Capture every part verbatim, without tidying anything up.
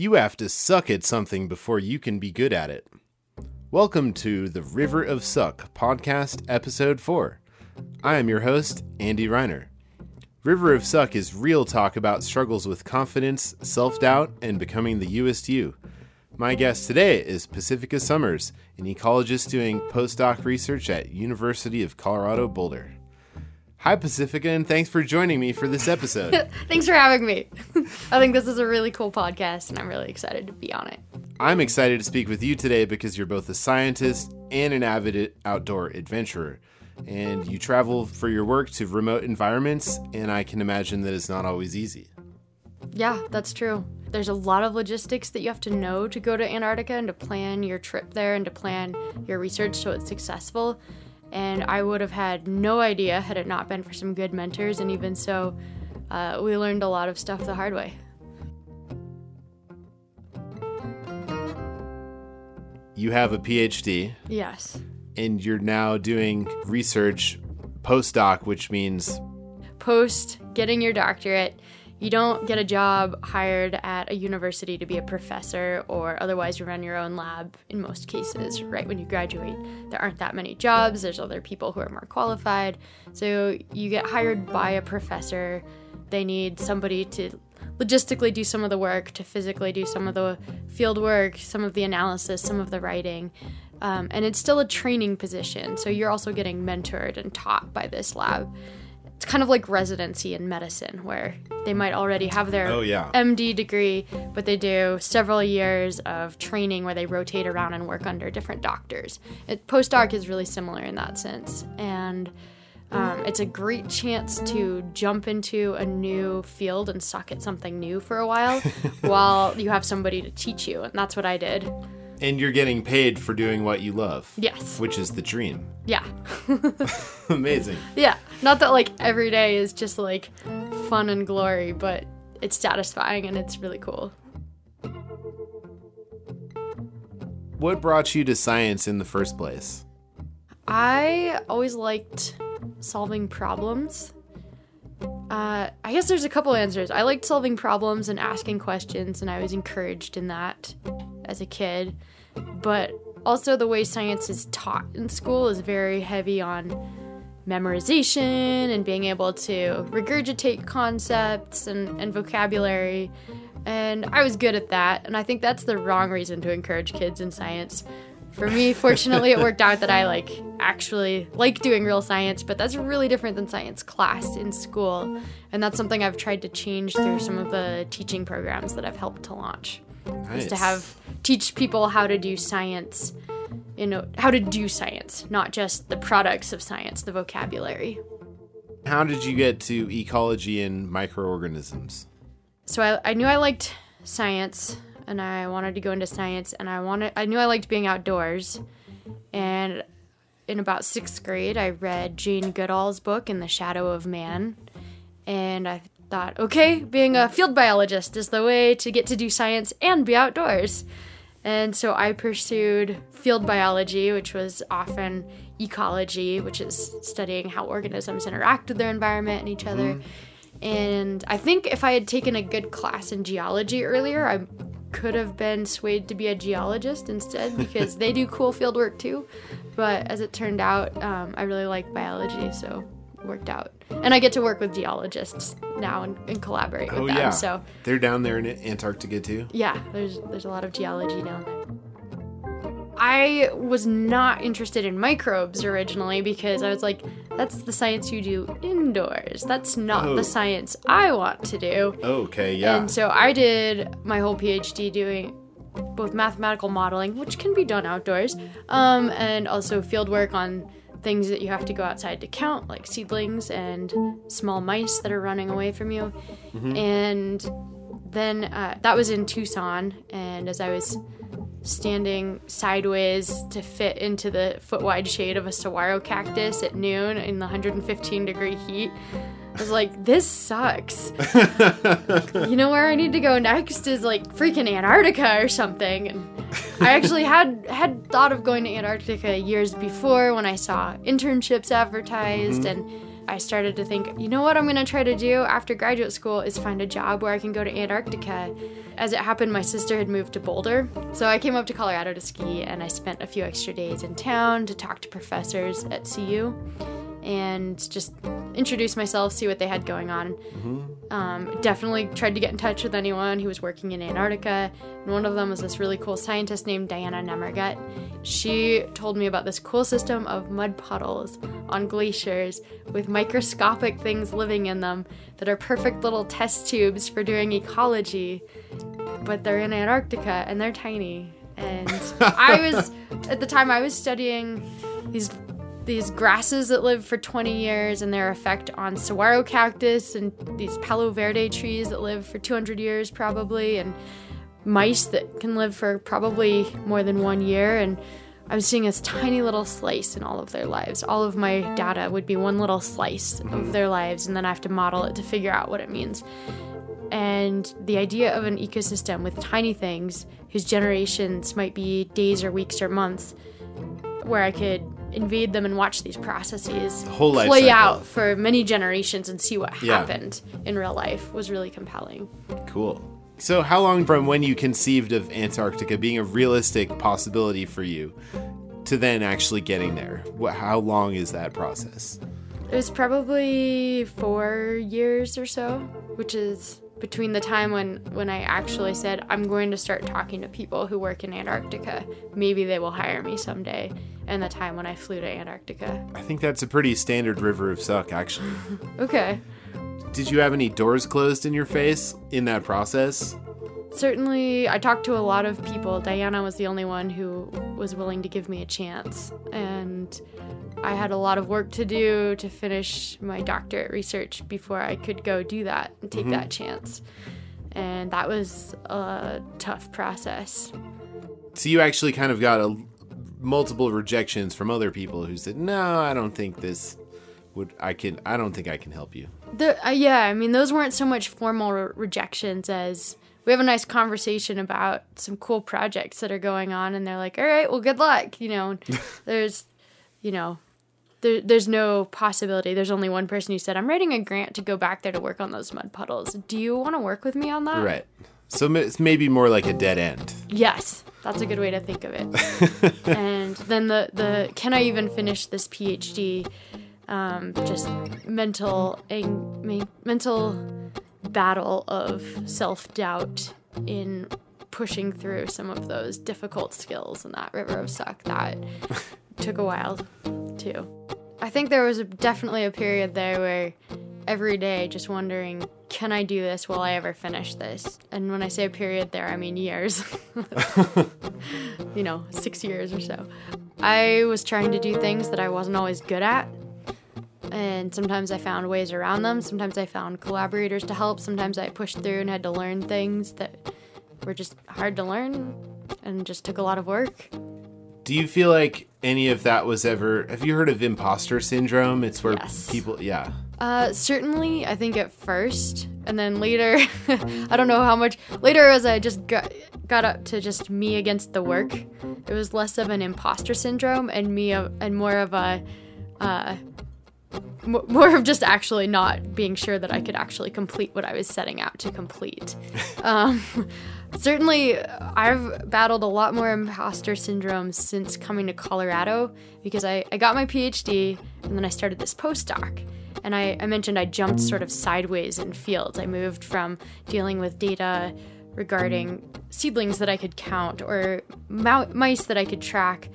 You have to suck at something before you can be good at it. Welcome to the River of Suck podcast, episode four. I am your host, Andy Reiner. River of Suck is real talk about struggles with confidence, self-doubt, and becoming the U S you. My guest today is Pacifica Sommers, an ecologist doing postdoc research at University of Colorado Boulder. Hi, Pacifica, and thanks for joining me for this episode. Thanks for having me. I think this is a really cool podcast, and I'm really excited to be on it. I'm excited to speak with you today because you're both a scientist and an avid outdoor adventurer, and you travel for your work to remote environments, and I can imagine that it's not always easy. Yeah, that's true. There's a lot of logistics that you have to know to go to Antarctica and to plan your trip there and to plan your research so it's successful. And I would have had no idea had it not been for some good mentors. And even so, uh, we learned a lot of stuff the hard way. You have a P H D. Yes. And you're now doing research postdoc, which means... Post getting your doctorate. You don't get a job hired at a university to be a professor or otherwise you run your own lab in most cases, right when you graduate. There aren't that many jobs. There's other people who are more qualified. So you get hired by a professor. They need somebody to logistically do some of the work, to physically do some of the field work, some of the analysis, some of the writing. Um, and it's still a training position. So you're also getting mentored and taught by this lab. It's kind of like residency in medicine where they might already have their oh, yeah. M D degree, but they do several years of training where they rotate around and work under different doctors. It, postdoc is really similar in that sense. And um, it's a great chance to jump into a new field and suck at something new for a while while you have somebody to teach you. And that's what I did. And you're getting paid for doing what you love. Yes. Which is the dream. Yeah. Amazing. Yeah. Not that, like, every day is just, like, fun and glory, but it's satisfying and it's really cool. What brought you to science in the first place? I always liked solving problems. Uh, I guess there's a couple answers. I liked solving problems and asking questions, and I was encouraged in that as a kid, but also the way science is taught in school is very heavy on memorization and being able to regurgitate concepts and, and vocabulary, and I was good at that, and I think that's the wrong reason to encourage kids in science. For me, fortunately, it worked out that I like actually like doing real science, but that's really different than science class in school, and that's something I've tried to change through some of the teaching programs that I've helped to launch. Nice. Is to have teach people how to do science, you know, how to do science, not just the products of science, the vocabulary. How did you get to ecology and microorganisms? So I, I knew I liked science, and I wanted to go into science, and I wanted I knew I liked being outdoors. And in about sixth grade, I read Jane Goodall's book, In the Shadow of Man, and I thought, okay, being a field biologist is the way to get to do science and be outdoors. And so I pursued field biology, which was often ecology, which is studying how organisms interact with their environment and each other. Mm-hmm. And I think if I had taken a good class in geology earlier, I could have been swayed to be a geologist instead because they do cool field work too. But as it turned out, um, I really like biology, so it worked out. And I get to work with geologists now and, and collaborate with oh, them. Yeah. So they're down there in Antarctica too? Yeah, there's there's a lot of geology down there. I was not interested in microbes originally because I was like, that's the science you do indoors. That's not oh. the science I want to do. Okay, yeah. And so I did my whole P H D doing both mathematical modeling, which can be done outdoors, um, and also field work on things that you have to go outside to count, like seedlings and small mice that are running away from you. Mm-hmm. And then uh, that was in Tucson, and as I was standing sideways to fit into the foot-wide shade of a saguaro cactus at noon in the one hundred fifteen degree heat, I was like, this sucks. You know where I need to go next is like freaking Antarctica or something. And I actually had had thought of going to Antarctica years before when I saw internships advertised, mm-hmm. and I started to think, you know what I'm going to try to do after graduate school is find a job where I can go to Antarctica. As it happened, my sister had moved to Boulder, so I came up to Colorado to ski, and I spent a few extra days in town to talk to professors at C U and just introduce myself, see what they had going on. Mm-hmm. Um, definitely tried to get in touch with anyone who was working in Antarctica, and one of them was this really cool scientist named Diana Nemergut. She told me about this cool system of mud puddles on glaciers with microscopic things living in them that are perfect little test tubes for doing ecology, but they're in Antarctica, and they're tiny. And I was, at the time, I was studying these... these grasses that live for twenty years and their effect on saguaro cactus and these palo verde trees that live for two hundred years probably, and mice that can live for probably more than one year. And I was seeing this tiny little slice in all of their lives. All of my data would be one little slice of their lives, and then I have to model it to figure out what it means. And the idea of an ecosystem with tiny things whose generations might be days or weeks or months, where I could invade them and watch these processes the whole life play cycle out for many generations and see what happened yeah. in real life was really compelling. Cool. So how long from when you conceived of Antarctica being a realistic possibility for you to then actually getting there? How long is that process? It was probably four years or so, which is between the time when, when I actually said, I'm going to start talking to people who work in Antarctica. Maybe they will hire me someday. And the time when I flew to Antarctica. I think that's a pretty standard River of Suck, actually. Okay. Did you have any doors closed in your face in that process? Certainly, I talked to a lot of people. Diana was the only one who was willing to give me a chance. And I had a lot of work to do to finish my doctorate research before I could go do that and take mm-hmm. that chance. And that was a tough process. So you actually kind of got a, multiple rejections from other people who said, no, I don't think this would, I can, I don't think I can help you. The, uh, yeah, I mean, those weren't so much formal re- rejections as... We have a nice conversation about some cool projects that are going on, and they're like, all right, well, good luck. You know, there's, you know, there, there's no possibility. There's only one person who said, I'm writing a grant to go back there to work on those mud puddles. Do you want to work with me on that? Right. So it's maybe more like a dead end. Yes. That's a good way to think of it. And then the, the, can I even finish this PhD? Um, just mental, ang- mental... battle of self-doubt in pushing through some of those difficult skills in that River of Suck. That took a while, too. I think there was a, definitely a period there where every day just wondering, can I do this? Will I ever finish this? And when I say a period there, I mean years. You know, six years or so. I was trying to do things that I wasn't always good at. And sometimes I found ways around them. Sometimes I found collaborators to help. Sometimes I pushed through and had to learn things that were just hard to learn and just took a lot of work. Do you feel like any of that was ever... Have you heard of imposter syndrome? It's where yes. people... Yeah. Uh, certainly, I think at first. And then later, I don't know how much... Later as I just got, got up to just me against the work, it was less of an imposter syndrome and me of, and more of a... Uh, More of just actually not being sure that I could actually complete what I was setting out to complete. Um, certainly, I've battled a lot more imposter syndrome since coming to Colorado because I, I got my PhD and then I started this postdoc. And I, I mentioned I jumped sort of sideways in fields. I moved from dealing with data regarding seedlings that I could count or mice that I could track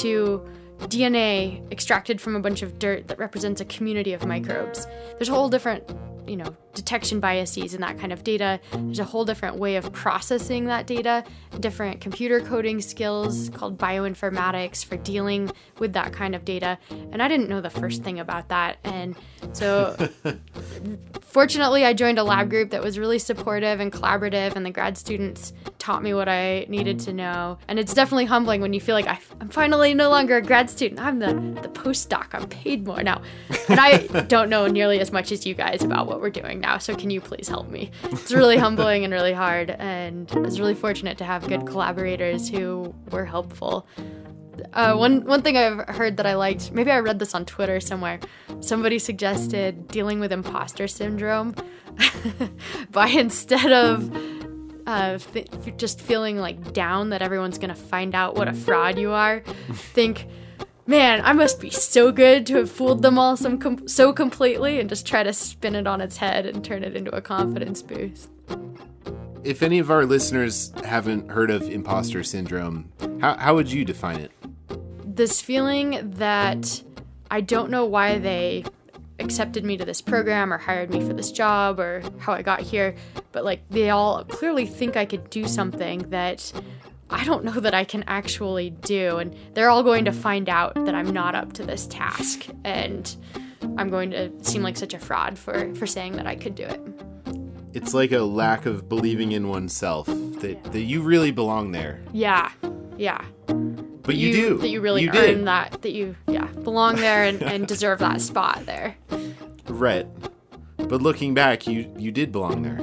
to... D N A extracted from a bunch of dirt that represents a community of microbes. There's a whole different, you know, detection biases in that kind of data. There's a whole different way of processing that data, different computer coding skills called bioinformatics for dealing with that kind of data. And I didn't know the first thing about that. And so fortunately, I joined a lab group that was really supportive and collaborative, and the grad students taught me what I needed to know. And it's definitely humbling when you feel like I, I'm finally no longer a grad student. I'm the, the postdoc. I'm paid more now. And I don't know nearly as much as you guys about what we're doing now, so can you please help me? It's really humbling and really hard, and I was really fortunate to have good collaborators who were helpful. Uh, one one thing I've heard that I liked, maybe I read this on Twitter somewhere, somebody suggested dealing with imposter syndrome by instead of uh, th- just feeling like down that everyone's going to find out what a fraud you are, think, man, I must be so good to have fooled them all some com- so completely, and just try to spin it on its head and turn it into a confidence boost. If any of our listeners haven't heard of imposter syndrome, how, how would you define it? This feeling that I don't know why they accepted me to this program or hired me for this job or how I got here, but like they all clearly think I could do something that I don't know that I can actually do, and they're all going to find out that I'm not up to this task, and I'm going to seem like such a fraud for, for saying that I could do it. It's like a lack of believing in oneself, that, yeah. that you really belong there. Yeah, yeah. But you, you do. That you really you earn did. that, that you yeah belong there and, and deserve that spot there. Right. But looking back, you, you did belong there.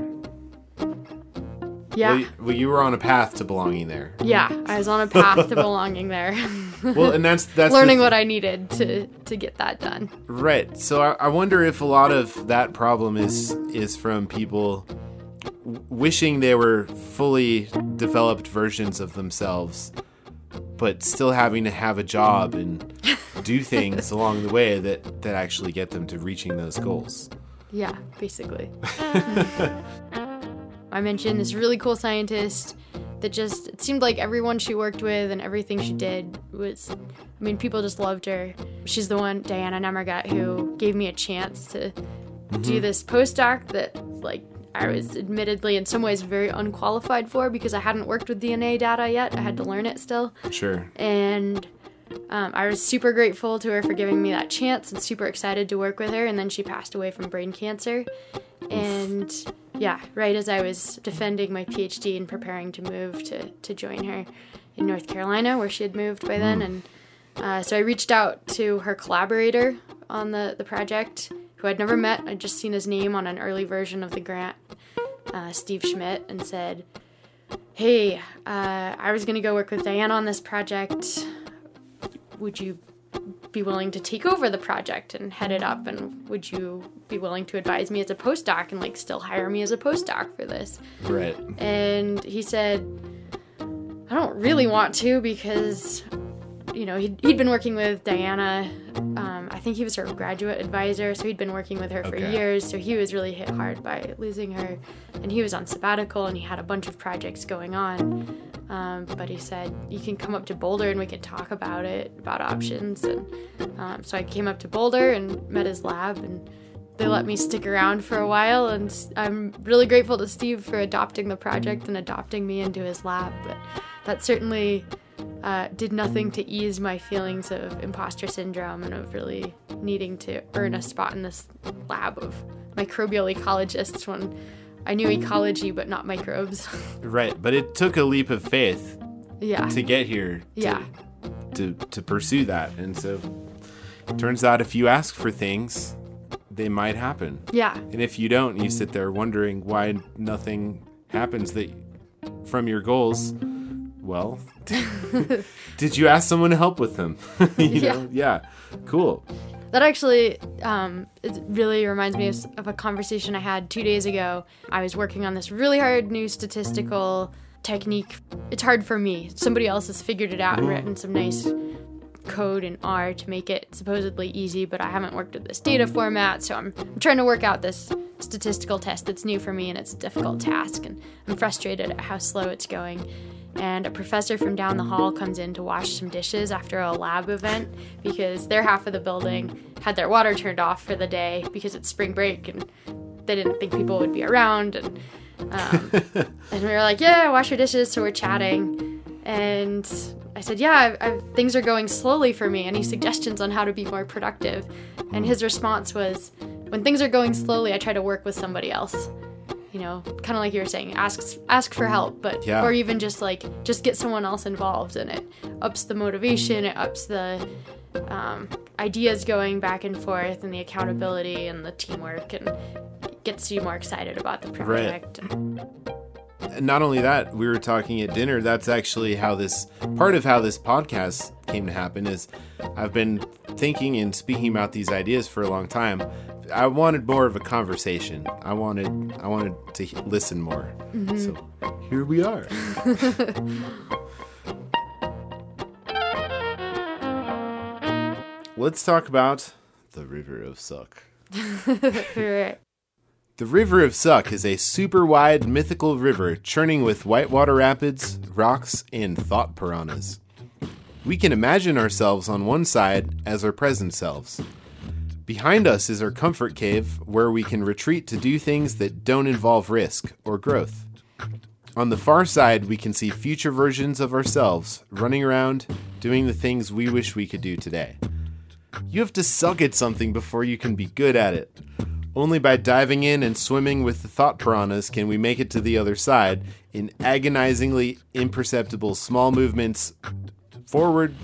Yeah. Well you, well, you were on a path to belonging there. Yeah, I was on a path to belonging there. Well, and that's that's learning th- what I needed to, to get that done. Right. So I, I wonder if a lot of that problem is is from people wishing they were fully developed versions of themselves, but still having to have a job and do things along the way that, that actually get them to reaching those goals. Yeah, basically. I mentioned this really cool scientist that just, it seemed like everyone she worked with and everything she did was, I mean, people just loved her. She's the one, Diana Nemergut, who gave me a chance to mm-hmm. do this postdoc that, like, I was admittedly in some ways very unqualified for because I hadn't worked with D N A data yet. I had to learn it still. Sure. And um, I was super grateful to her for giving me that chance and super excited to work with her. And then she passed away from brain cancer. Oof. And yeah, right as I was defending my PhD and preparing to move to, to join her in North Carolina, where she had moved by then. Mm. And uh, so I reached out to her collaborator on the, the project, who I'd never met. I'd just seen his name on an early version of the grant, uh, Steve Schmidt, and said, hey, uh, I was going to go work with Diana on this project. Would you be willing to take over the project and head it up, and would you be willing to advise me as a postdoc and like still hire me as a postdoc for this? Right. And he said, I don't really want to, because you know he'd, he'd been working with Diana, um, I think he was her graduate advisor, so he'd been working with her for okay. years, so he was really hit hard by losing her, and he was on sabbatical and he had a bunch of projects going on. Um, but he said, you can come up to Boulder and we can talk about it, about options. And um, so I came up to Boulder and met his lab, and they let me stick around for a while. And I'm really grateful to Steve for adopting the project and adopting me into his lab. But that certainly uh, did nothing to ease my feelings of imposter syndrome and of really needing to earn a spot in this lab of microbial ecologists when I knew ecology, but not microbes. Right, but it took a leap of faith yeah. to get here, to, yeah. to to pursue that. And so it turns out if you ask for things, they might happen. Yeah. And if you don't, you sit there wondering why nothing happens that from your goals. Well, did you ask someone to help with them? you yeah. know? Yeah, cool. That actually um, it really reminds me of, of a conversation I had two days ago. I was working on this really hard new statistical technique. It's hard for me. Somebody else has figured it out and written some nice code in R to make it supposedly easy, but I haven't worked with this data format, so I'm, I'm trying to work out this statistical test that's new for me, and it's a difficult task, and I'm frustrated at how slow it's going. And a professor from down the hall comes in to wash some dishes after a lab event because their half of the building had their water turned off for the day because it's spring break and they didn't think people would be around. And, um, and we were like, yeah, wash your dishes. So we're chatting. And I said, yeah, I've, I've, things are going slowly for me. Any suggestions on how to be more productive? And his response was, when things are going slowly, I try to work with somebody else. You know, kind of like you were saying, ask ask for help, but yeah. or even just like just get someone else involved, and it ups the motivation, it ups the um, ideas going back and forth, and the accountability and the teamwork, and gets you more excited about the project. Right. not only that, we were talking at dinner. That's actually how this, part of how this podcast came to happen is I've been thinking and speaking about these ideas for a long time. I wanted more of a conversation. I wanted I wanted to he- listen more. Mm-hmm. So here we are. Let's talk about the River of Suck. Right. The River of Suck is a super wide mythical river churning with whitewater rapids, rocks, and thought piranhas. We can imagine ourselves on one side as our present selves. Behind us is our comfort cave, where we can retreat to do things that don't involve risk or growth. On the far side, we can see future versions of ourselves running around, doing the things we wish we could do today. You have to suck at something before you can be good at it. Only by diving in and swimming with the thought piranhas can we make it to the other side in agonizingly imperceptible small movements forward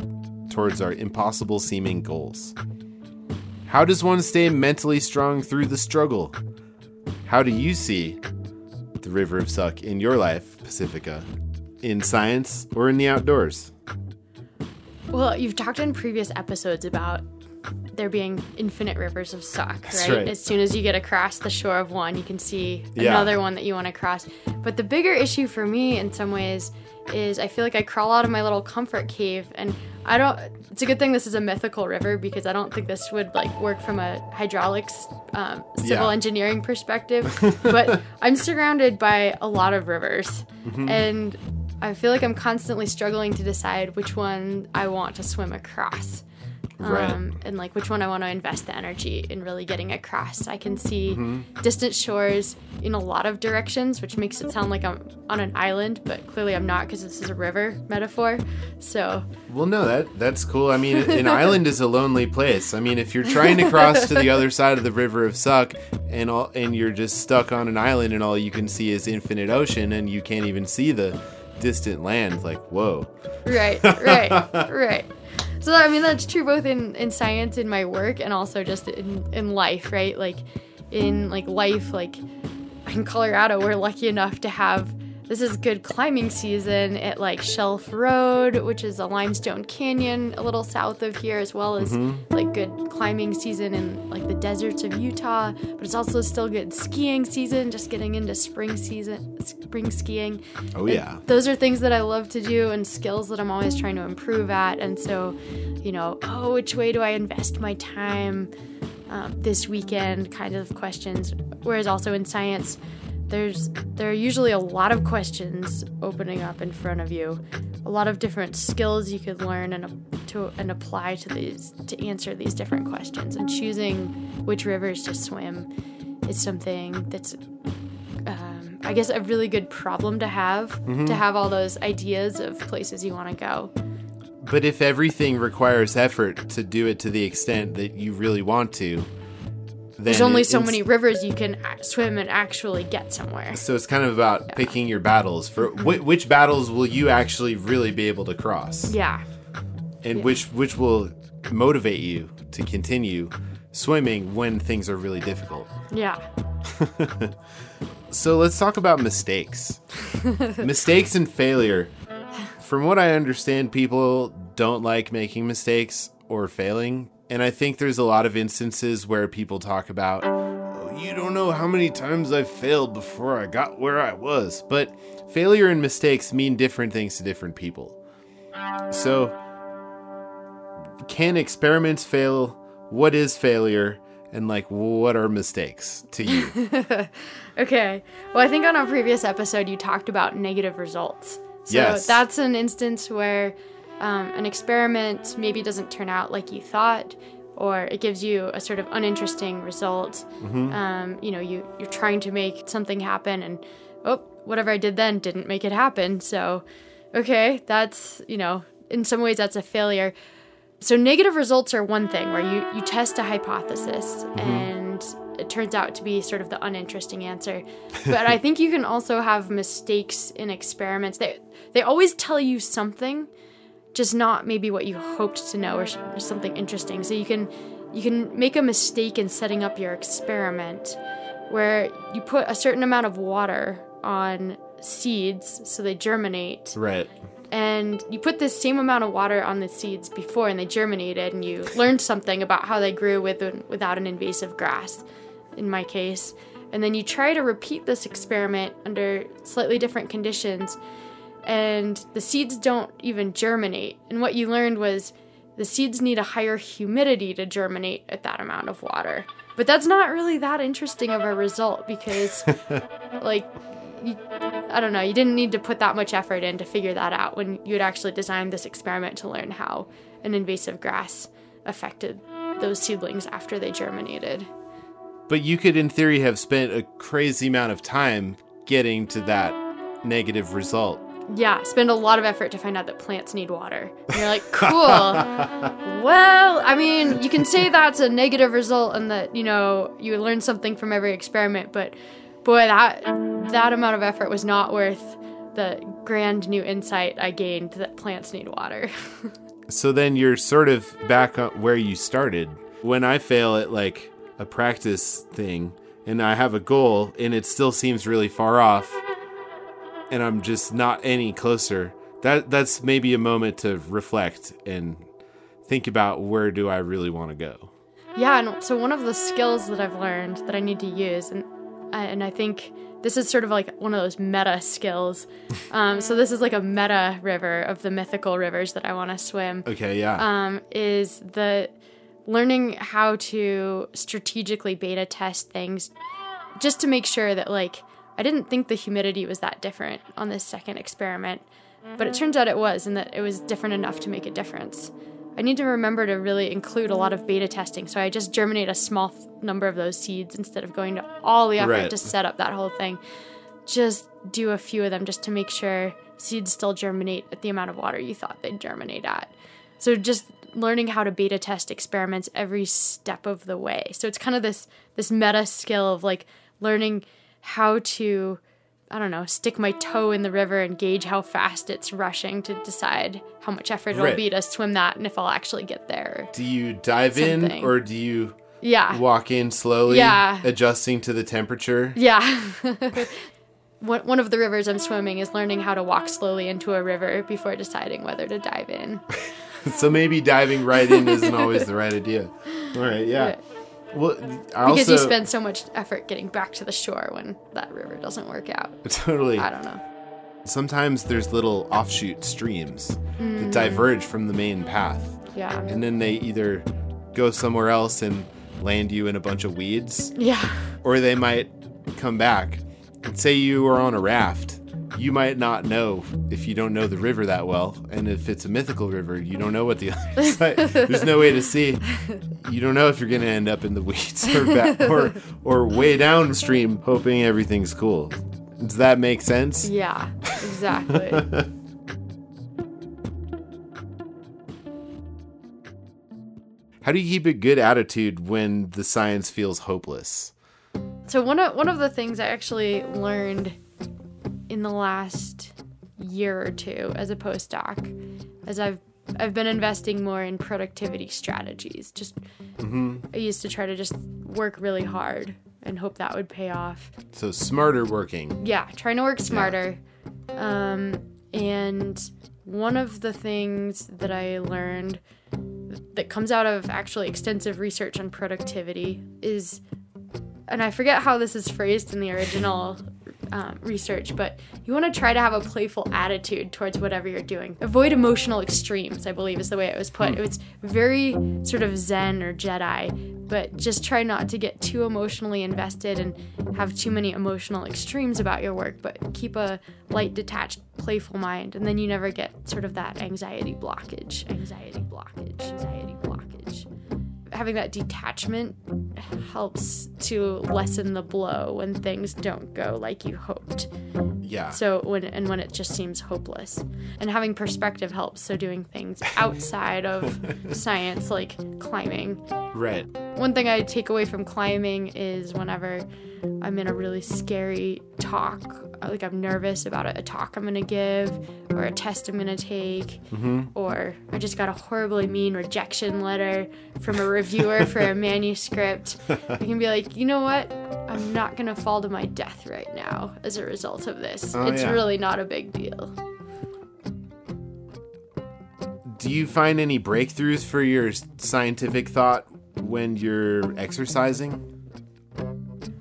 towards our impossible-seeming goals. How does one stay mentally strong through the struggle? How do you see the River of Suck in your life, Pacifica, in science or in the outdoors? Well, you've talked in previous episodes about there being infinite rivers of suck, right? right? As soon as you get across the shore of one, you can see yeah. another one that you want to cross. But the bigger issue for me in some ways is I feel like I crawl out of my little comfort cave, and I don't, it's a good thing this is a mythical river, because I don't think this would like work from a hydraulics, um, civil yeah. engineering perspective, but I'm surrounded by a lot of rivers, mm-hmm. and I feel like I'm constantly struggling to decide which one I want to swim across. Right. Um, and like which one I want to invest the energy in really getting across. I can see mm-hmm. distant shores in a lot of directions, which makes it sound like I'm on an island, but clearly I'm not, because this is a river metaphor. So. Well, no, that that's cool. I mean, an island is a lonely place. I mean, if you're trying to cross to the other side of the River of Suck, and all, and you're just stuck on an island, and all you can see is infinite ocean, and you can't even see the distant land. Like, whoa. Right. Right. right. So, I mean, that's true both in, in science, in my work, and also just in, in life, right? Like, in, like, life, like, in Colorado, we're lucky enough to have, this is good climbing season at, like, Shelf Road, which is a limestone canyon a little south of here, as well as, mm-hmm. like, good climbing season in, like, the deserts of Utah. But it's also still good skiing season, just getting into spring season, spring skiing. Oh, yeah. And those are things that I love to do and skills that I'm always trying to improve at. And so, you know, oh, which way do I invest my time um, this weekend kind of questions. Whereas also in science, There's there are usually a lot of questions opening up in front of you, a lot of different skills you could learn and to and apply to these to answer these different questions. And choosing which rivers to swim is something that's, um, I guess, a really good problem to have, mm-hmm. to have all those ideas of places you want to go. But if everything requires effort to do it to the extent that you really want to, there's only so many rivers you can swim and actually get somewhere. So it's kind of about yeah. picking your battles. For wh- which battles will you actually really be able to cross? Yeah. And yeah. which which will motivate you to continue swimming when things are really difficult? Yeah. So let's talk about mistakes. Mistakes and failure. From what I understand, people don't like making mistakes or failing. And I think there's a lot of instances where people talk about, oh, you don't know how many times I failed before I got where I was. But failure and mistakes mean different things to different people. So, can experiments fail? What is failure? And, like, what are mistakes to you? Okay. Well, I think on our previous episode, you talked about negative results. So yes. That's an instance where Um, an experiment maybe doesn't turn out like you thought, or it gives you a sort of uninteresting result. Mm-hmm. Um, you know, you, you're trying to make something happen, and, oh, whatever I did then didn't make it happen. So, okay, that's, you know, in some ways that's a failure. So negative results are one thing, where you, you test a hypothesis, mm-hmm. and it turns out to be sort of the uninteresting answer. But I think you can also have mistakes in experiments. They, they always tell you something, just not maybe what you hoped to know, or, sh- or something interesting. So you can you can make a mistake in setting up your experiment, where you put a certain amount of water on seeds so they germinate. Right. And you put the same amount of water on the seeds before and they germinated, and you learned something about how they grew with without an invasive grass, in my case. And then you try to repeat this experiment under slightly different conditions, and the seeds don't even germinate. And what you learned was the seeds need a higher humidity to germinate at that amount of water. But that's not really that interesting of a result because, like, you, I don't know, you didn't need to put that much effort in to figure that out when you had actually designed this experiment to learn how an invasive grass affected those seedlings after they germinated. But you could, in theory, have spent a crazy amount of time getting to that negative result. Yeah, spend a lot of effort to find out that plants need water. And you're like, cool. Well, I mean, you can say that's a negative result and that, you know, you learn something from every experiment, but boy, that that amount of effort was not worth the grand new insight I gained that plants need water. So then you're sort of back where you started. When I fail at, like, a practice thing and I have a goal and it still seems really far off and I'm just not any closer, that that's maybe a moment to reflect and think about, where do I really want to go? Yeah. And so one of the skills that I've learned that I need to use, and and I think this is sort of like one of those meta skills. Um, so this is like a meta river of the mythical rivers that I want to swim. Okay. Yeah. Um, is the learning how to strategically beta test things just to make sure that, like, I didn't think the humidity was that different on this second experiment, but it turns out it was, and that it was different enough to make a difference. I need to remember to really include a lot of beta testing, so I just germinate a small f- number of those seeds instead of going to all the effort right. to set up that whole thing. Just do a few of them just to make sure seeds still germinate at the amount of water you thought they'd germinate at. So just learning how to beta test experiments every step of the way. So it's kind of this this meta skill of, like, learning how to, I don't know, stick my toe in the river and gauge how fast it's rushing to decide how much effort it'll right. be to swim that and if I'll actually get there. Do you dive something. in or do you yeah. walk in slowly, yeah. adjusting to the temperature? Yeah. One of the rivers I'm swimming is learning how to walk slowly into a river before deciding whether to dive in. So maybe diving right in isn't always the right idea. All right, yeah. Well, I because also, you spend so much effort getting back to the shore when that river doesn't work out. Totally. I don't know. Sometimes there's little offshoot streams mm. that diverge from the main path. Yeah. And then they either go somewhere else and land you in a bunch of weeds. Yeah. Or they might come back. Say you were on a raft. You might not know if you don't know the river that well. And if it's a mythical river, you don't know what the other side. There's no way to see. You don't know if you're going to end up in the weeds or, back, or or way downstream hoping everything's cool. Does that make sense? Yeah, exactly. How do you keep a good attitude when the science feels hopeless? So one of, one of the things I actually learned in the last year or two as a postdoc, as I've I've been investing more in productivity strategies. Just mm-hmm. I used to try to just work really hard and hope that would pay off. So smarter working. Yeah, trying to work smarter. Yeah. Um, and one of the things that I learned that comes out of actually extensive research on productivity is, and I forget how this is phrased in the original Um, research, but you want to try to have a playful attitude towards whatever you're doing. Avoid emotional extremes, I believe, is the way it was put. It's very sort of Zen or Jedi, but just try not to get too emotionally invested and have too many emotional extremes about your work, but keep a light, detached, playful mind, and then you never get sort of that anxiety blockage. Anxiety blockage. Anxiety blockage. Having that detachment helps to lessen the blow when things don't go like you hoped. Yeah. So when and when it just seems hopeless. And having perspective helps. So doing things outside of science, like climbing. Right. One thing I take away from climbing is whenever I'm in a really scary talk, like I'm nervous about a talk I'm going to give or a test I'm going to take, mm-hmm. or I just got a horribly mean rejection letter from a reviewer for a manuscript, I can be like, you know what? I'm not going to fall to my death right now as a result of this. Oh, it's yeah. really not a big deal. Do you find any breakthroughs for your scientific thought when you're exercising?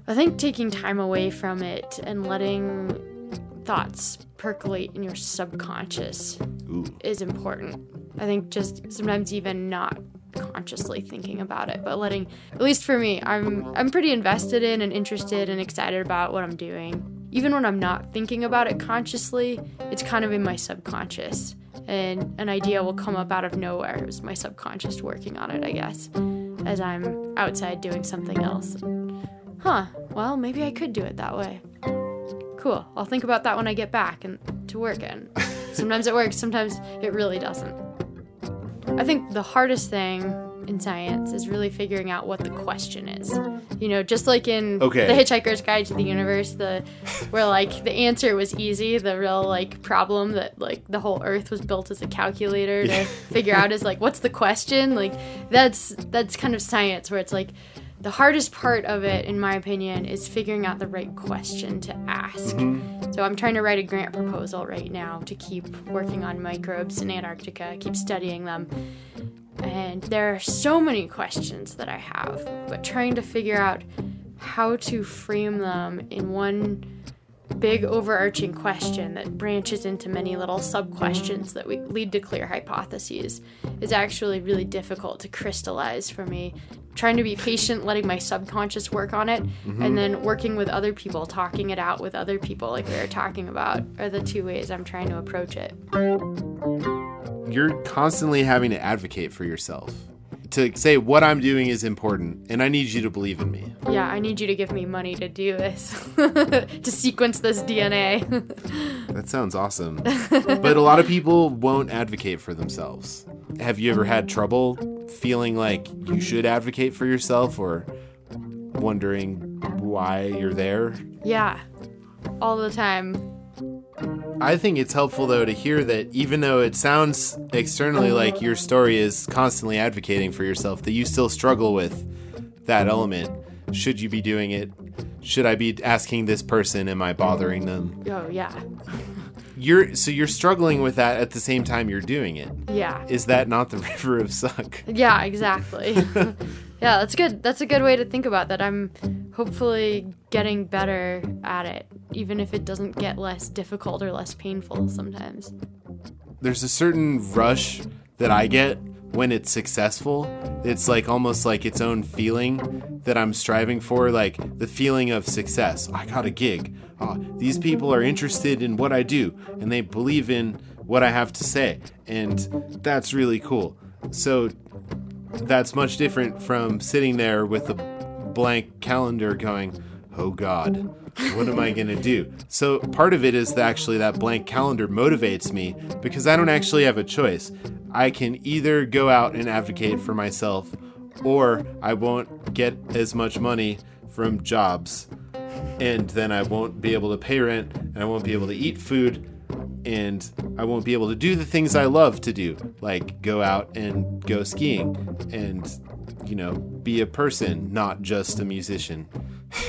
I think taking time away from it and letting thoughts percolate in your subconscious Ooh. Is important. I think just sometimes even not consciously thinking about it, but letting, at least for me, I'm I'm pretty invested in and interested and excited about what I'm doing. Even when I'm not thinking about it consciously, it's kind of in my subconscious. And an idea will come up out of nowhere. It was my subconscious working on it, I guess, as I'm outside doing something else. Huh, well, maybe I could do it that way. Cool, I'll think about that when I get back and to work again. Sometimes it works, sometimes it really doesn't. I think the hardest thing in science is really figuring out what the question is. You know, just like in okay. The Hitchhiker's Guide to the Universe, the where, like, the answer was easy, the real, like, problem that, like, the whole Earth was built as a calculator to figure out is, like, what's the question? Like, that's that's kind of science where it's, like, the hardest part of it, in my opinion, is figuring out the right question to ask. Mm-hmm. So I'm trying to write a grant proposal right now to keep working on microbes in Antarctica, keep studying them. And there are so many questions that I have, but trying to figure out how to frame them in one big overarching question that branches into many little sub-questions that we lead to clear hypotheses is actually really difficult to crystallize for me. Trying to be patient, letting my subconscious work on it, mm-hmm. and then working with other people, talking it out with other people like we were talking about are the two ways I'm trying to approach it. You're constantly having to advocate for yourself. To say what I'm doing is important, and I need you to believe in me. Yeah, I need you to give me money to do this, to sequence this D N A. That sounds awesome. But a lot of people won't advocate for themselves. Have you ever had trouble feeling like you should advocate for yourself or wondering why you're there? Yeah, all the time. I think it's helpful, though, to hear that even though it sounds externally like your story is constantly advocating for yourself, that you still struggle with that element. Should you be doing it? Should I be asking this person? Am I bothering them? Oh, yeah. You're so you're struggling with that at the same time you're doing it. Yeah. Is that not the river of suck? Yeah, exactly. Yeah, that's good. That's a good way to think about that. I'm hopefully getting better at it, even if it doesn't get less difficult or less painful sometimes. There's a certain rush that I get when it's successful. It's like almost like its own feeling that I'm striving for, like the feeling of success. I got a gig. Oh, these people are interested in what I do, and they believe in what I have to say, and that's really cool. So that's much different from sitting there with a blank calendar going, oh God, what am I going to do? So part of it is that actually that blank calendar motivates me because I don't actually have a choice. I can either go out and advocate for myself, or I won't get as much money from jobs, and then I won't be able to pay rent, and I won't be able to eat food, and I won't be able to do the things I love to do, like go out and go skiing and, you know, be a person, not just a musician.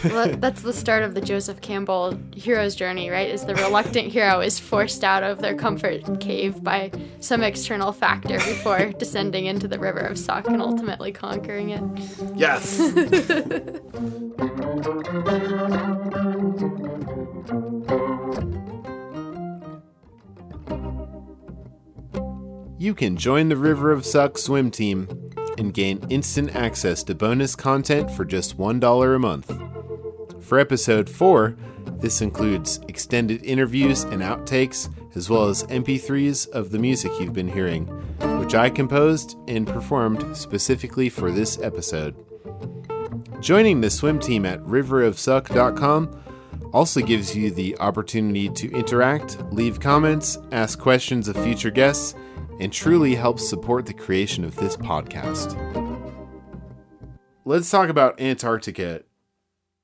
Well, that's the start of the Joseph Campbell hero's journey, right? Is the reluctant hero is forced out of their comfort cave by some external factor before descending into the river of suck and ultimately conquering it. Yes! You can join the River of Suck swim team and gain instant access to bonus content for just one dollar a month. For episode four, this includes extended interviews and outtakes, as well as M P threes of the music you've been hearing, which I composed and performed specifically for this episode. Joining the swim team at river of suck dot com also gives you the opportunity to interact, leave comments, ask questions of future guests, and truly helps support the creation of this podcast. let's talk about Antarctica.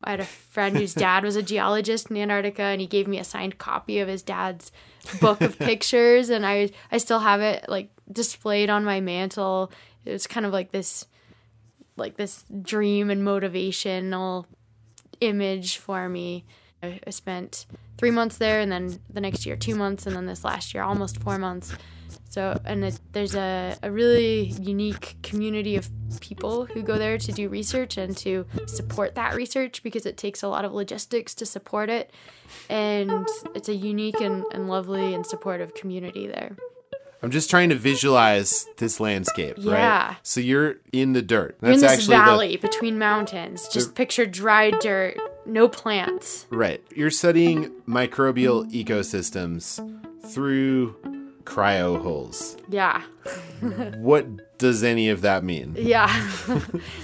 I had a friend whose dad was a geologist in Antarctica, and he gave me a signed copy of his dad's book of pictures, and I I still have it like displayed on my mantle. It was kind of like this like this dream and motivational image for me. I, I spent three months there, and then the next year two months, and then this last year almost four months. So, and it, there's a, a really unique community of people who go there to do research and to support that research, because it takes a lot of logistics to support it. And it's a unique and, and lovely and supportive community there. I'm just trying to visualize this landscape, yeah. right? Yeah. So you're in the dirt. That's in this actually valley the, between mountains. Just the, picture dry dirt, no plants. Right. You're studying microbial ecosystems through... cryo holes. Yeah. What does any of that mean? Yeah.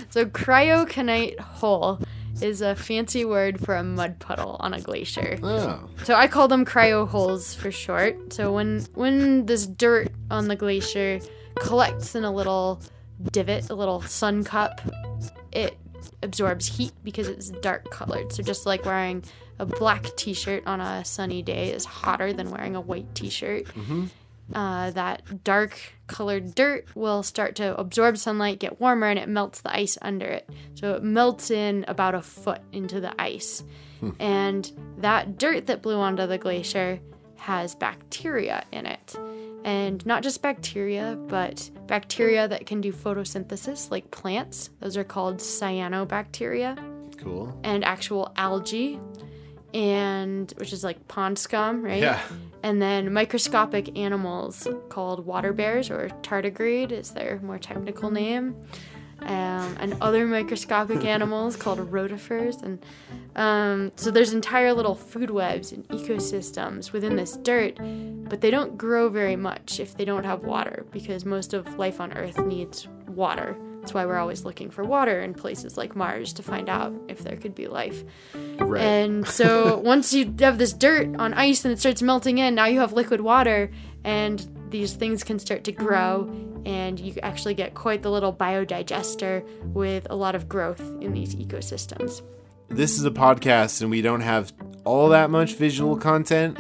So cryoconite hole is a fancy word for a mud puddle on a glacier. Oh. So I call them cryo holes for short. So when when this dirt on the glacier collects in a little divot, a little sun cup, it absorbs heat because it's dark colored. So just like wearing a black t-shirt on a sunny day is hotter than wearing a white t-shirt. Mm-hmm. Uh, that dark colored dirt will start to absorb sunlight, get warmer, and it melts the ice under it. So it melts in about a foot into the ice. Hmm. And that dirt that blew onto the glacier has bacteria in it. And not just bacteria, but bacteria that can do photosynthesis like plants. Those are called cyanobacteria. Cool. And actual algae, and which is like pond scum, right? Yeah. And then microscopic animals called water bears, or tardigrade is their more technical name, um, and other microscopic animals called rotifers. And um, so there's entire little food webs and ecosystems within this dirt, but they don't grow very much if they don't have water, because most of life on Earth needs water. That's why we're always looking for water in places like Mars to find out if there could be life. Right. And so once you have this dirt on ice and it starts melting in, now you have liquid water, and these things can start to grow, and you actually get quite the little biodigester with a lot of growth in these ecosystems. This is a podcast and we don't have all that much visual content,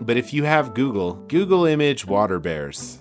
but if you have Google, Google image water bears.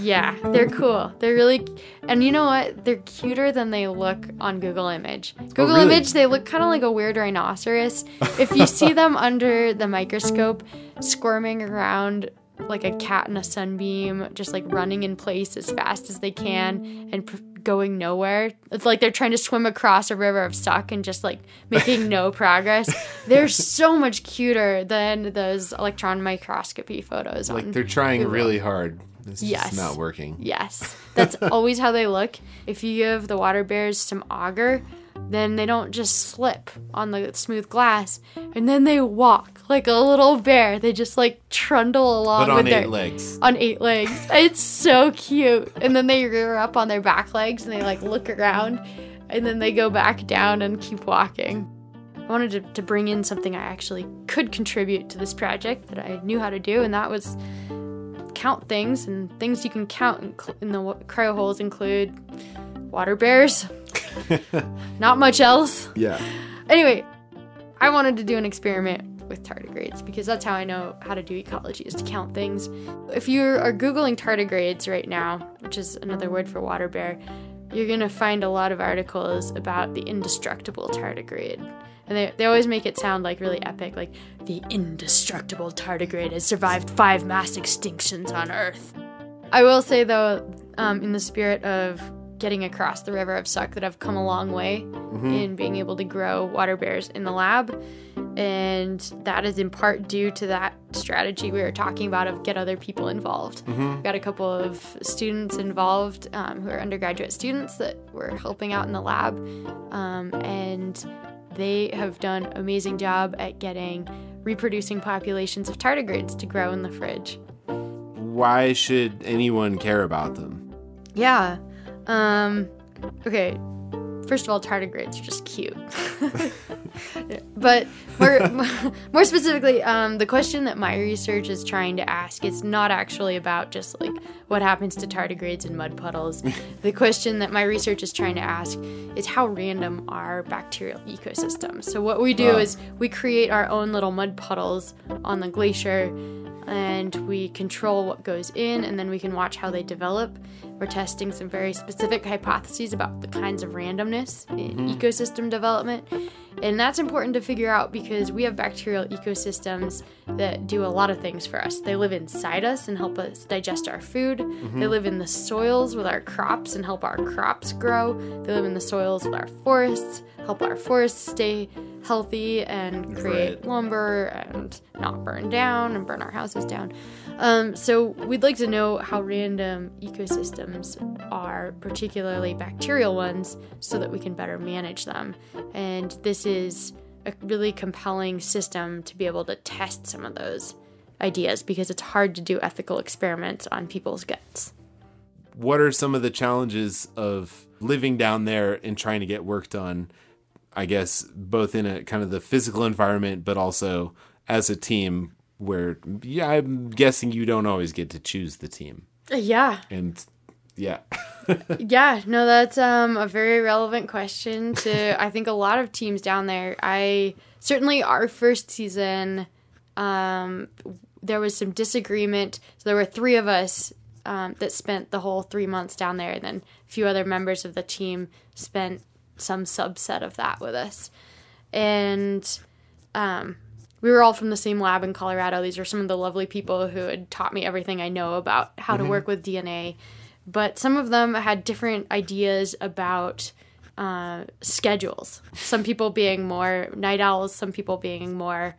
Yeah, they're cool. They're really, and you know what? They're cuter than they look on Google Image. Google oh, really? Image, they look kind of like a weird rhinoceros. If you see them under the microscope, squirming around like a cat in a sunbeam, just like running in place as fast as they can and pr- going nowhere. It's like they're trying to swim across a river of suck and just like making no progress. They're so much cuter than those electron microscopy photos. Like on they're trying Google. Really hard. This yes. is not working. Yes. That's always how they look. If you give the water bears some auger, then they don't just slip on the smooth glass, and then they walk like a little bear. They just like trundle along. But on with eight their, legs. On eight legs. It's so cute. And then they rear up on their back legs and they like look around, and then they go back down and keep walking. I wanted to, to bring in something I actually could contribute to this project that I knew how to do, and that was... count things, and things you can count in, cl- in the w- cryo holes include water bears, not much else. Yeah. Anyway, I wanted to do an experiment with tardigrades, because that's how I know how to do ecology, is to count things. If you are Googling tardigrades right now, which is another word for water bear, you're going to find a lot of articles about the indestructible tardigrade. And they, they always make it sound like really epic, like the indestructible tardigrade has survived five mass extinctions on Earth. I will say, though, um, in the spirit of getting across the river of suck, that I've come a long way mm-hmm. in being able to grow water bears in the lab. And that is in part due to that strategy we were talking about of get other people involved. Mm-hmm. We've got a couple of students involved um, who are undergraduate students that were helping out in the lab. Um, and... They have done an amazing job at getting reproducing populations of tardigrades to grow in the fridge. Why should anyone care about them? Yeah. Um, okay. First of all, tardigrades are just cute. But more, more specifically, um, the question that my research is trying to ask is not actually about just like what happens to tardigrades and mud puddles. The question that my research is trying to ask is how random are bacterial ecosystems? So what we do wow. is we create our own little mud puddles on the glacier, and we control what goes in, and then we can watch how they develop. We're testing some very specific hypotheses about the kinds of randomness in mm-hmm. ecosystem development, and that's important to figure out because we have bacterial ecosystems that do a lot of things for us. They live inside us and help us digest our food. Mm-hmm. They live in the soils with our crops and help our crops grow. They live in the soils with our forests, help our forests stay healthy and create right. lumber and not burn down and burn our houses down. Um, so we'd like to know how random ecosystems are, particularly bacterial ones, so that we can better manage them. And this is a really compelling system to be able to test some of those ideas because it's hard to do ethical experiments on people's guts. What are some of the challenges of living down there and trying to get work done? I guess, both in a kind of the physical environment, but also as a team where, yeah, I'm guessing you don't always get to choose the team. Yeah. And yeah. yeah. No, that's um, a very relevant question to, I think, a lot of teams down there. I certainly our first season, um, there was some disagreement. So there were three of us um, that spent the whole three months down there. And then a few other members of the team spent some subset of that with us. And um, we were all from the same lab in Colorado. These were some of the lovely people who had taught me everything I know about how mm-hmm. to work with D N A. But some of them had different ideas about uh, schedules, some people being more night owls, some people being more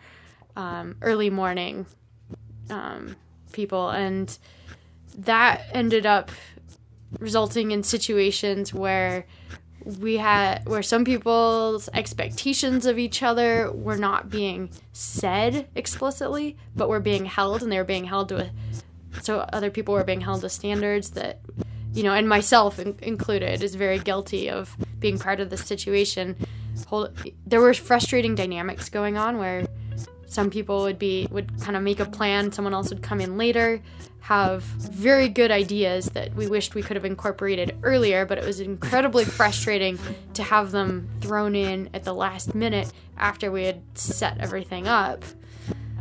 um, early morning um, people. And that ended up resulting in situations where we had where some people's expectations of each other were not being said explicitly, but were being held, and they were being held to a, so other people were being held to standards that, you know, and myself in, included is very guilty of being part of this situation. Hold, there were frustrating dynamics going on where some people would be would kind of make a plan, someone else would come in later, have very good ideas that we wished we could have incorporated earlier, but it was incredibly frustrating to have them thrown in at the last minute after we had set everything up.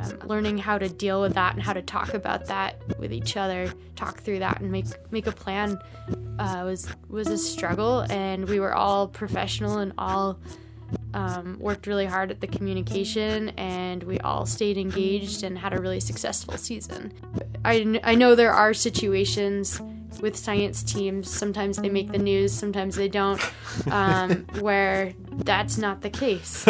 Um, learning how to deal with that and how to talk about that with each other, talk through that and make make a plan uh, was was a struggle, and we were all professional and all Um, worked really hard at the communication, and we all stayed engaged and had a really successful season. I, I know there are situations with science teams, sometimes they make the news, sometimes they don't, um, where that's not the case.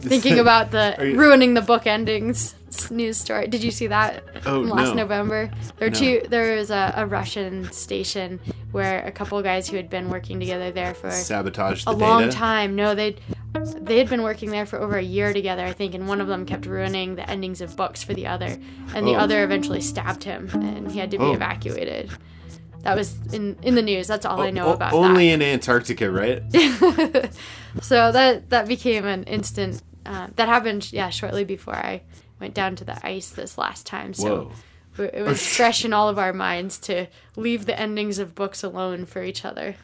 Thinking about the you... ruining the book endings news story. Did you see that oh, from last no. November? There were no. two. There was a, a Russian station where a couple guys who had been working together there for sabotage the a data. long time. No, they they had been working there for over a year together, I think, and one of them kept ruining the endings of books for the other, and the oh. other eventually stabbed him, and he had to be oh. evacuated. That was in, in the news. That's all oh, I know oh, about only that. Only in Antarctica, right? So that that became an instant. Uh, that happened, yeah, shortly before I went down to the ice this last time. So Whoa. It was fresh in all of our minds to leave the endings of books alone for each other.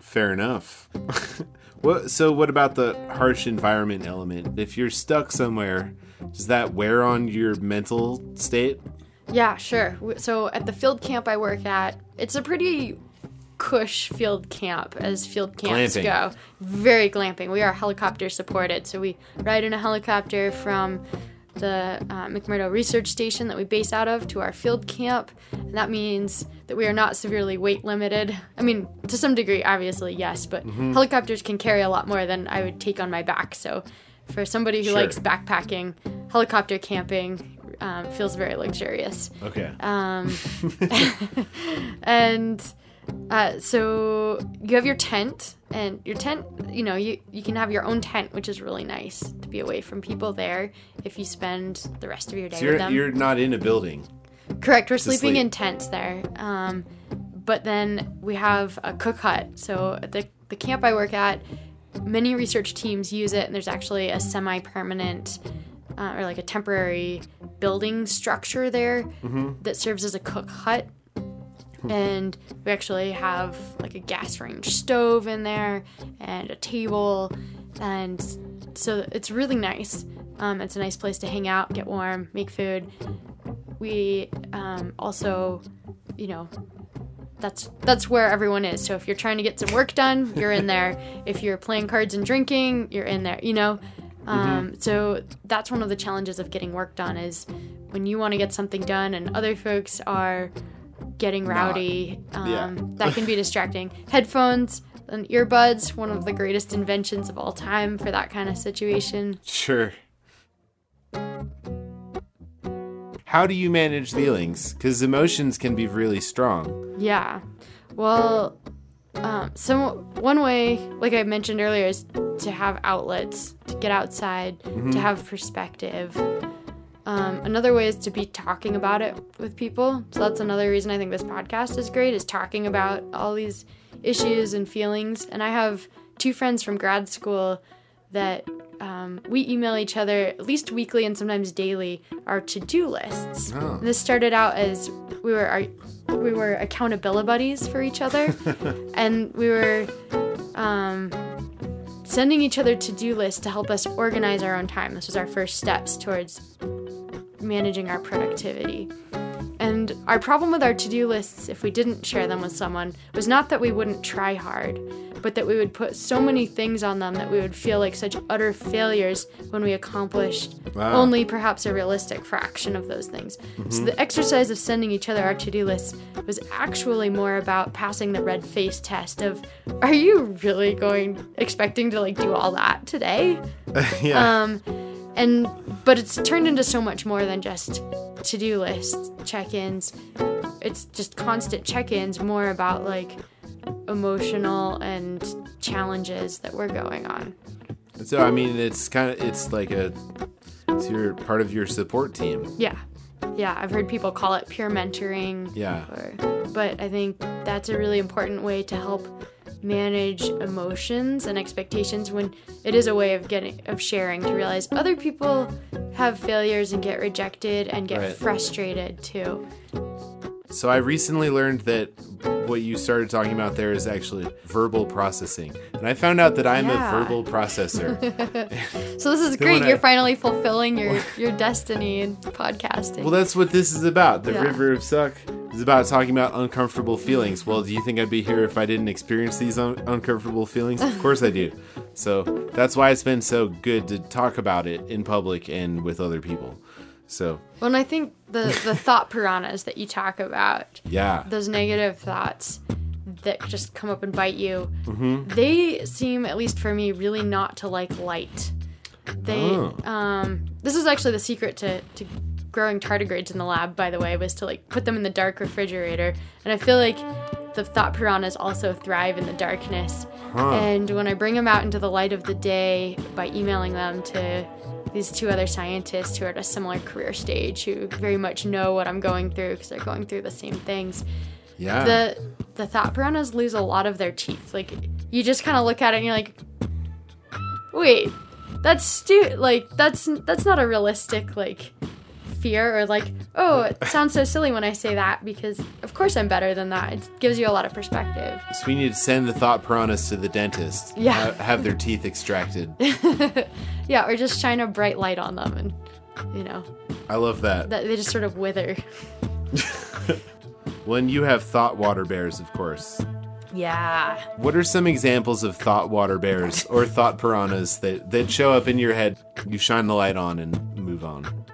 Fair enough. What, so what about the harsh environment element? If you're stuck somewhere, does that wear on your mental state? Yeah, sure. So at the field camp I work at, it's a pretty cush field camp as field camps glamping. go. Very glamping. We are helicopter supported. So we ride in a helicopter from the uh, McMurdo research station that we base out of to our field camp. And that means that we are not severely weight limited. I mean, to some degree, obviously, yes, but mm-hmm. helicopters can carry a lot more than I would take on my back. So for somebody who sure. likes backpacking, helicopter camping, Um, feels very luxurious. Okay. Um, and uh, so you have your tent, and your tent, you know, you, you can have your own tent, which is really nice to be away from people there if you spend the rest of your day so with them. You're not in a building. Correct. We're sleeping sleep. in tents there. Um, but then we have a cook hut. So at the the camp I work at, many research teams use it, and there's actually a semi-permanent uh, or like a temporary building structure there mm-hmm. that serves as a cook hut. And we actually have like a gas range stove in there and a table. And so it's really nice. Um, it's a nice place to hang out, get warm, make food. We um, also, you know, that's that's where everyone is. So if you're trying to get some work done, you're in there. If you're playing cards and drinking, you're in there, you know. Um, mm-hmm. So that's one of the challenges of getting work done is when you want to get something done and other folks are getting rowdy, Not, yeah. um, that can be distracting. Headphones and earbuds, one of the greatest inventions of all time for that kind of situation. Sure. How do you manage feelings? Because emotions can be really strong. Yeah. Well, um, so one way, like I mentioned earlier, is to have outlets, to get outside, mm-hmm. to have perspective. Um, another way is to be talking about it with people. So that's another reason I think this podcast is great, is talking about all these issues and feelings. And I have two friends from grad school that um, we email each other at least weekly and sometimes daily our to-do lists. Oh. This started out as we were our, we were accountability buddies for each other. And we were um, sending each other to-do lists to help us organize our own time. This was our first steps towards managing our productivity. And our problem with our to-do lists, if we didn't share them with someone, was not that we wouldn't try hard, but that we would put so many things on them that we would feel like such utter failures when we accomplished wow. only perhaps a realistic fraction of those things. Mm-hmm. So the exercise of sending each other our to-do lists was actually more about passing the red face test of, are you really going, expecting to like do all that today? yeah. Um, And, but it's turned into so much more than just to-do lists, check-ins. It's just constant check-ins, more about like emotional and challenges that we're going on. So, I mean, it's kind of, it's like a, it's your, part of your support team. Yeah. Yeah. I've heard people call it peer mentoring. Yeah. Or, but I think that's a really important way to help manage emotions and expectations when it is a way of getting of sharing, to realize other people have failures and get rejected and get right. frustrated too. So I recently learned that what you started talking about there is actually verbal processing. And I found out that I'm yeah. a verbal processor. So this is great. You're I, finally fulfilling your, your destiny in podcasting. Well, that's what this is about. The yeah. River of Suck is about talking about uncomfortable feelings. Well, do you think I'd be here if I didn't experience these un- uncomfortable feelings? Of course I do. So that's why it's been so good to talk about it in public and with other people. So. Well, and I think the, the thought piranhas that you talk about, yeah, those negative thoughts that just come up and bite you, mm-hmm. they seem, at least for me, really not to like light. They, oh. um, this is actually the secret to, to growing tardigrades in the lab, by the way, was to like put them in the dark refrigerator. And I feel like the thought piranhas also thrive in the darkness. Huh. And when I bring them out into the light of the day by emailing them to these two other scientists who are at a similar career stage, who very much know what I'm going through because they're going through the same things. Yeah. The the thought piranhas lose a lot of their teeth. Like, you just kind of look at it and you're like, wait, that's stu- like that's that's not a realistic like fear, or like, oh, it sounds so silly when I say that because of course I'm better than that. It gives you a lot of perspective. So we need to send the thought piranhas to the dentist. Yeah. Ha- have their teeth extracted. Yeah, or just shine a bright light on them and, you know. I love that. that they just sort of wither. When you have thought water bears, of course. Yeah. What are some examples of thought water bears or thought piranhas that, that show up in your head? You shine the light on and move on.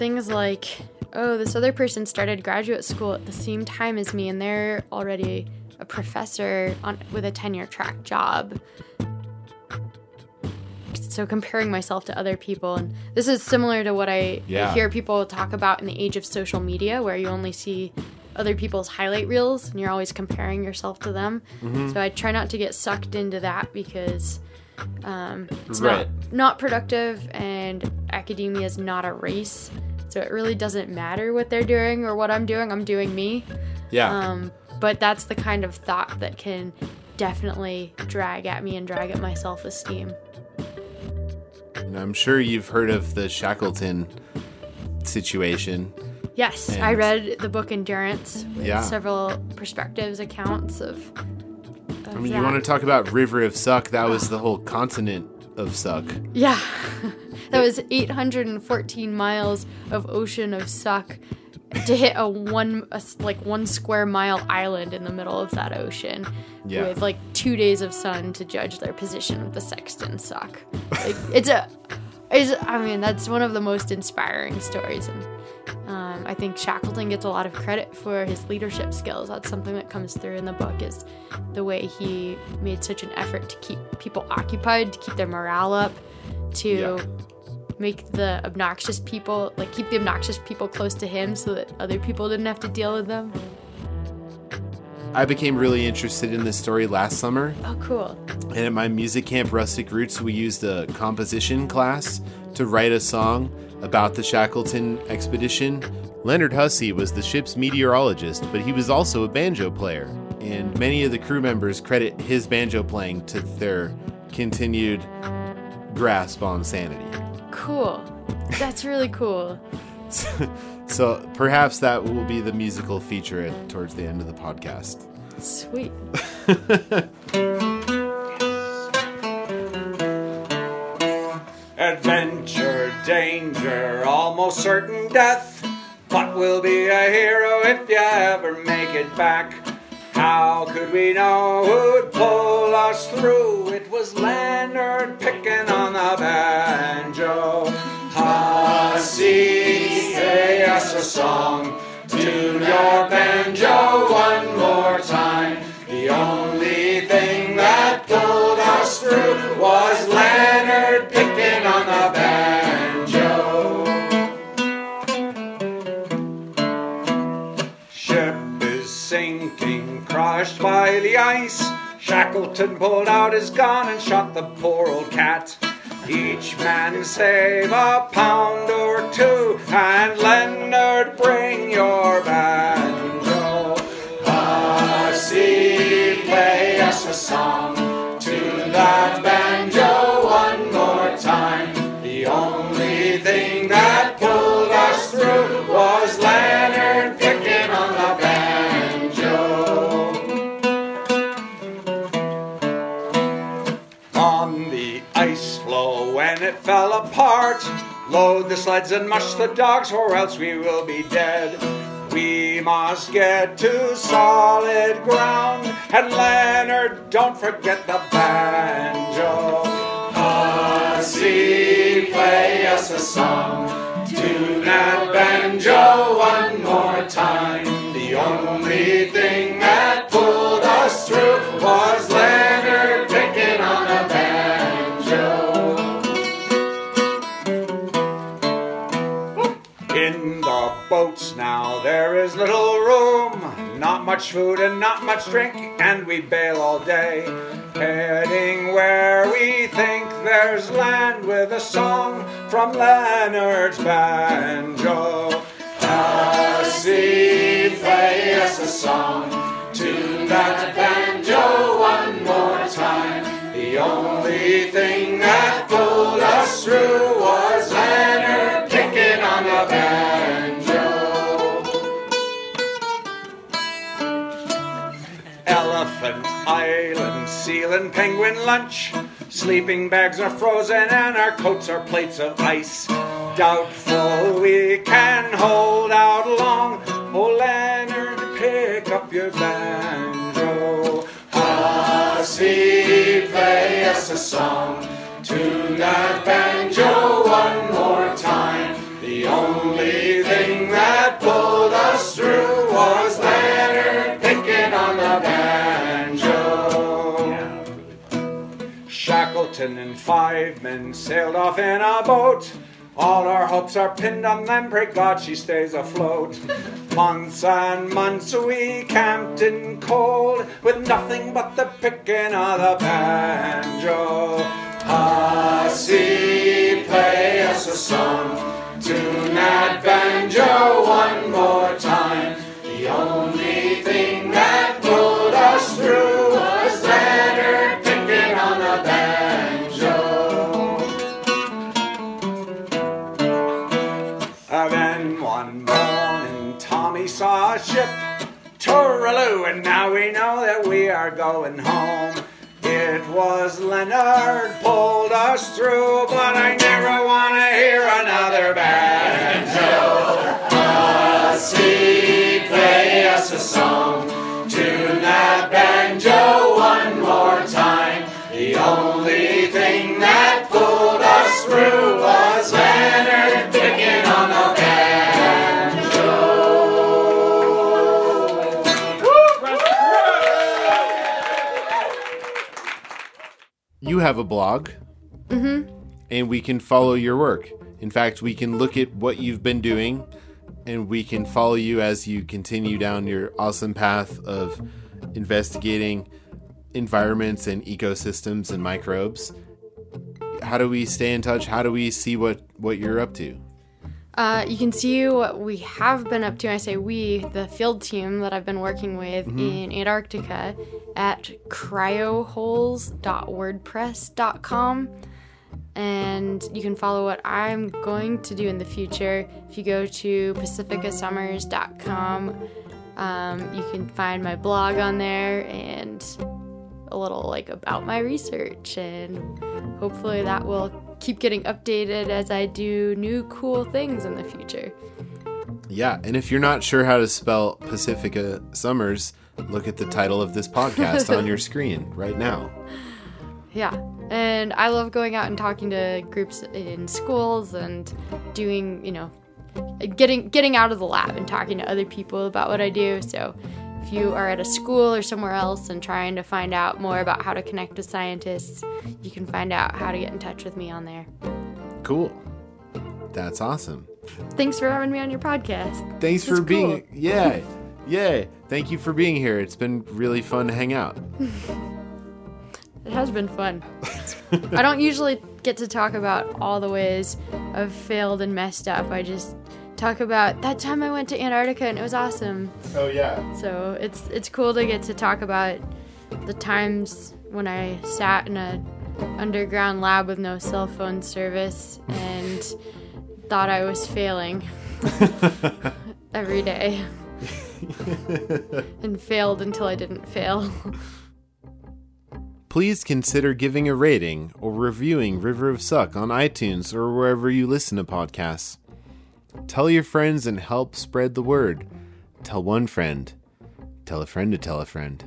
Things like, oh, this other person started graduate school at the same time as me, and they're already a professor on, with a tenure-track job. So comparing myself to other people, and this is similar to what I yeah. hear people talk about in the age of social media, where you only see other people's highlight reels, and you're always comparing yourself to them. Mm-hmm. So I try not to get sucked into that because um, it's right. not, not productive, and academia is not a race. So it really doesn't matter what they're doing or what I'm doing. I'm doing me. Yeah. Um, but that's the kind of thought that can definitely drag at me and drag at my self-esteem. I'm sure you've heard of the Shackleton situation. Yes, and I read the book Endurance with yeah. several perspectives, accounts of, of I mean, that. You want to talk about River of Suck? That was the whole continent of suck. Yeah. That was eight hundred fourteen miles of ocean of suck to hit a one a, like one square mile island in the middle of that ocean yeah. with like two days of sun to judge their position with the sextant suck. Like, it's a, it's, I mean, that's one of the most inspiring stories, and um, I think Shackleton gets a lot of credit for his leadership skills. That's something that comes through in the book, is the way he made such an effort to keep people occupied, to keep their morale up, to yeah. make the obnoxious people, like keep the obnoxious people close to him so that other people didn't have to deal with them. I became really interested in this story last summer. Oh, cool. And at my music camp, Rustic Roots, we used a composition class to write a song about the Shackleton expedition. Leonard Hussey was the ship's meteorologist, but he was also a banjo player. And many of the crew members credit his banjo playing to their continued grasp on sanity. Cool. That's really cool. so, so perhaps that will be the musical feature at, towards the end of the podcast. Sweet. Adventure, danger, almost certain death. But we'll be a hero if you ever make it back. How could we know who'd pull us through? It was Leonard picking on the banjo. Hussey, say us a song. Do your banjo one more time. The only thing that pulled us through was Leonard picking on the banjo. Ship is sinking, crushed by the ice. Shackleton pulled out his gun and shot the poor old cat. Each man save a pound or two, and Leonard, bring your banjo. Hussey, play us a song. Tune that banjo one more time. The only thing that pulled us through was Leonard picking on the banjo. When it fell apart, load the sleds and mush the dogs, or else we will be dead. We must get to solid ground, and Leonard, don't forget the banjo. Hussey, play us a song. Tune that banjo one more time. The only thing that pulled us through was Leonard picking on the banjo. In the boats now there is little room, not much food and not much drink, and we bail all day, heading where we think there's land, with a song from Leonard's banjo. Hussey, play us a song. Tune that banjo one more time. The only thing that pulled us through was Leonard picking on the banjo. Elephant Island, seal and penguin lunch. Sleeping bags are frozen and our coats are plates of ice. Doubtful we can hold out long. Oh, Leonard, pick up your banjo. Hussey, play us a song. Tune that banjo one more time. The only thing that pulled us through was Leonard picking on the banjo. Yeah. Shackleton and five men sailed off in a boat. All our hopes are pinned on them, pray God she stays afloat. Months and months we camped in cold, with nothing but the picking of the banjo. Hussey, play us a song. Tune that banjo one more time. The only thing that pulled us through was that. Then one morning Tommy saw a ship, tooraloo, and now we know that we are going home. It was Leonard pulled us through, but I never want to hear another band. Banjo, Rusty, play us a song. Tune that banjo one more time. The only thing that pulled us through was Leonard picking on the banjo. You have a blog. Mm-hmm. And we can follow your work. In fact, we can look at what you've been doing, and we can follow you as you continue down your awesome path of investigating environments and ecosystems and microbes. How do we stay in touch? How do we see what, what you're up to? Uh, you can see what we have been up to. I say we, the field team that I've been working with mm-hmm. in Antarctica at cryo holes dot wordpress dot com. And you can follow what I'm going to do in the future. If you go to pacifica summers dot com, um, you can find my blog on there and a little like about my research. And hopefully that will keep getting updated as I do new cool things in the future. Yeah, and if you're not sure how to spell Pacifica Summers, look at the title of this podcast on your screen right now. Yeah. And I love going out and talking to groups in schools and doing, you know, getting getting out of the lab and talking to other people about what I do. So if you are at a school or somewhere else and trying to find out more about how to connect with scientists, you can find out how to get in touch with me on there. Cool. That's awesome. Thanks for having me on your podcast. Thanks for being cool. Yeah. Yeah. Thank you for being here. It's been really fun to hang out. It has been fun. I don't usually get to talk about all the ways I've failed and messed up. I just talk about that time I went to Antarctica and it was awesome. Oh, yeah. So it's it's cool to get to talk about the times when I sat in a underground lab with no cell phone service and thought I was failing every day and failed until I didn't fail. Please consider giving a rating or reviewing River of Suck on iTunes or wherever you listen to podcasts. Tell your friends and help spread the word. Tell one friend. Tell a friend to tell a friend.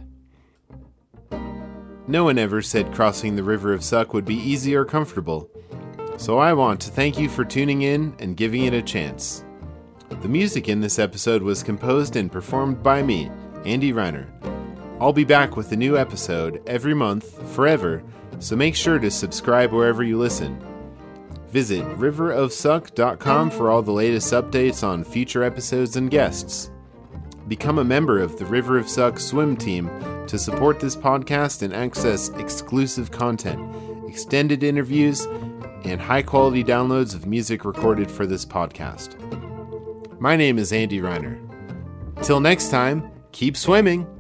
No one ever said crossing the River of Suck would be easy or comfortable. So I want to thank you for tuning in and giving it a chance. The music in this episode was composed and performed by me, Andy Reiner. I'll be back with a new episode every month, forever, so make sure to subscribe wherever you listen. Visit river of suck dot com for all the latest updates on future episodes and guests. Become a member of the River of Suck swim team to support this podcast and access exclusive content, extended interviews, and high-quality downloads of music recorded for this podcast. My name is Andy Reiner. Till next time, keep swimming!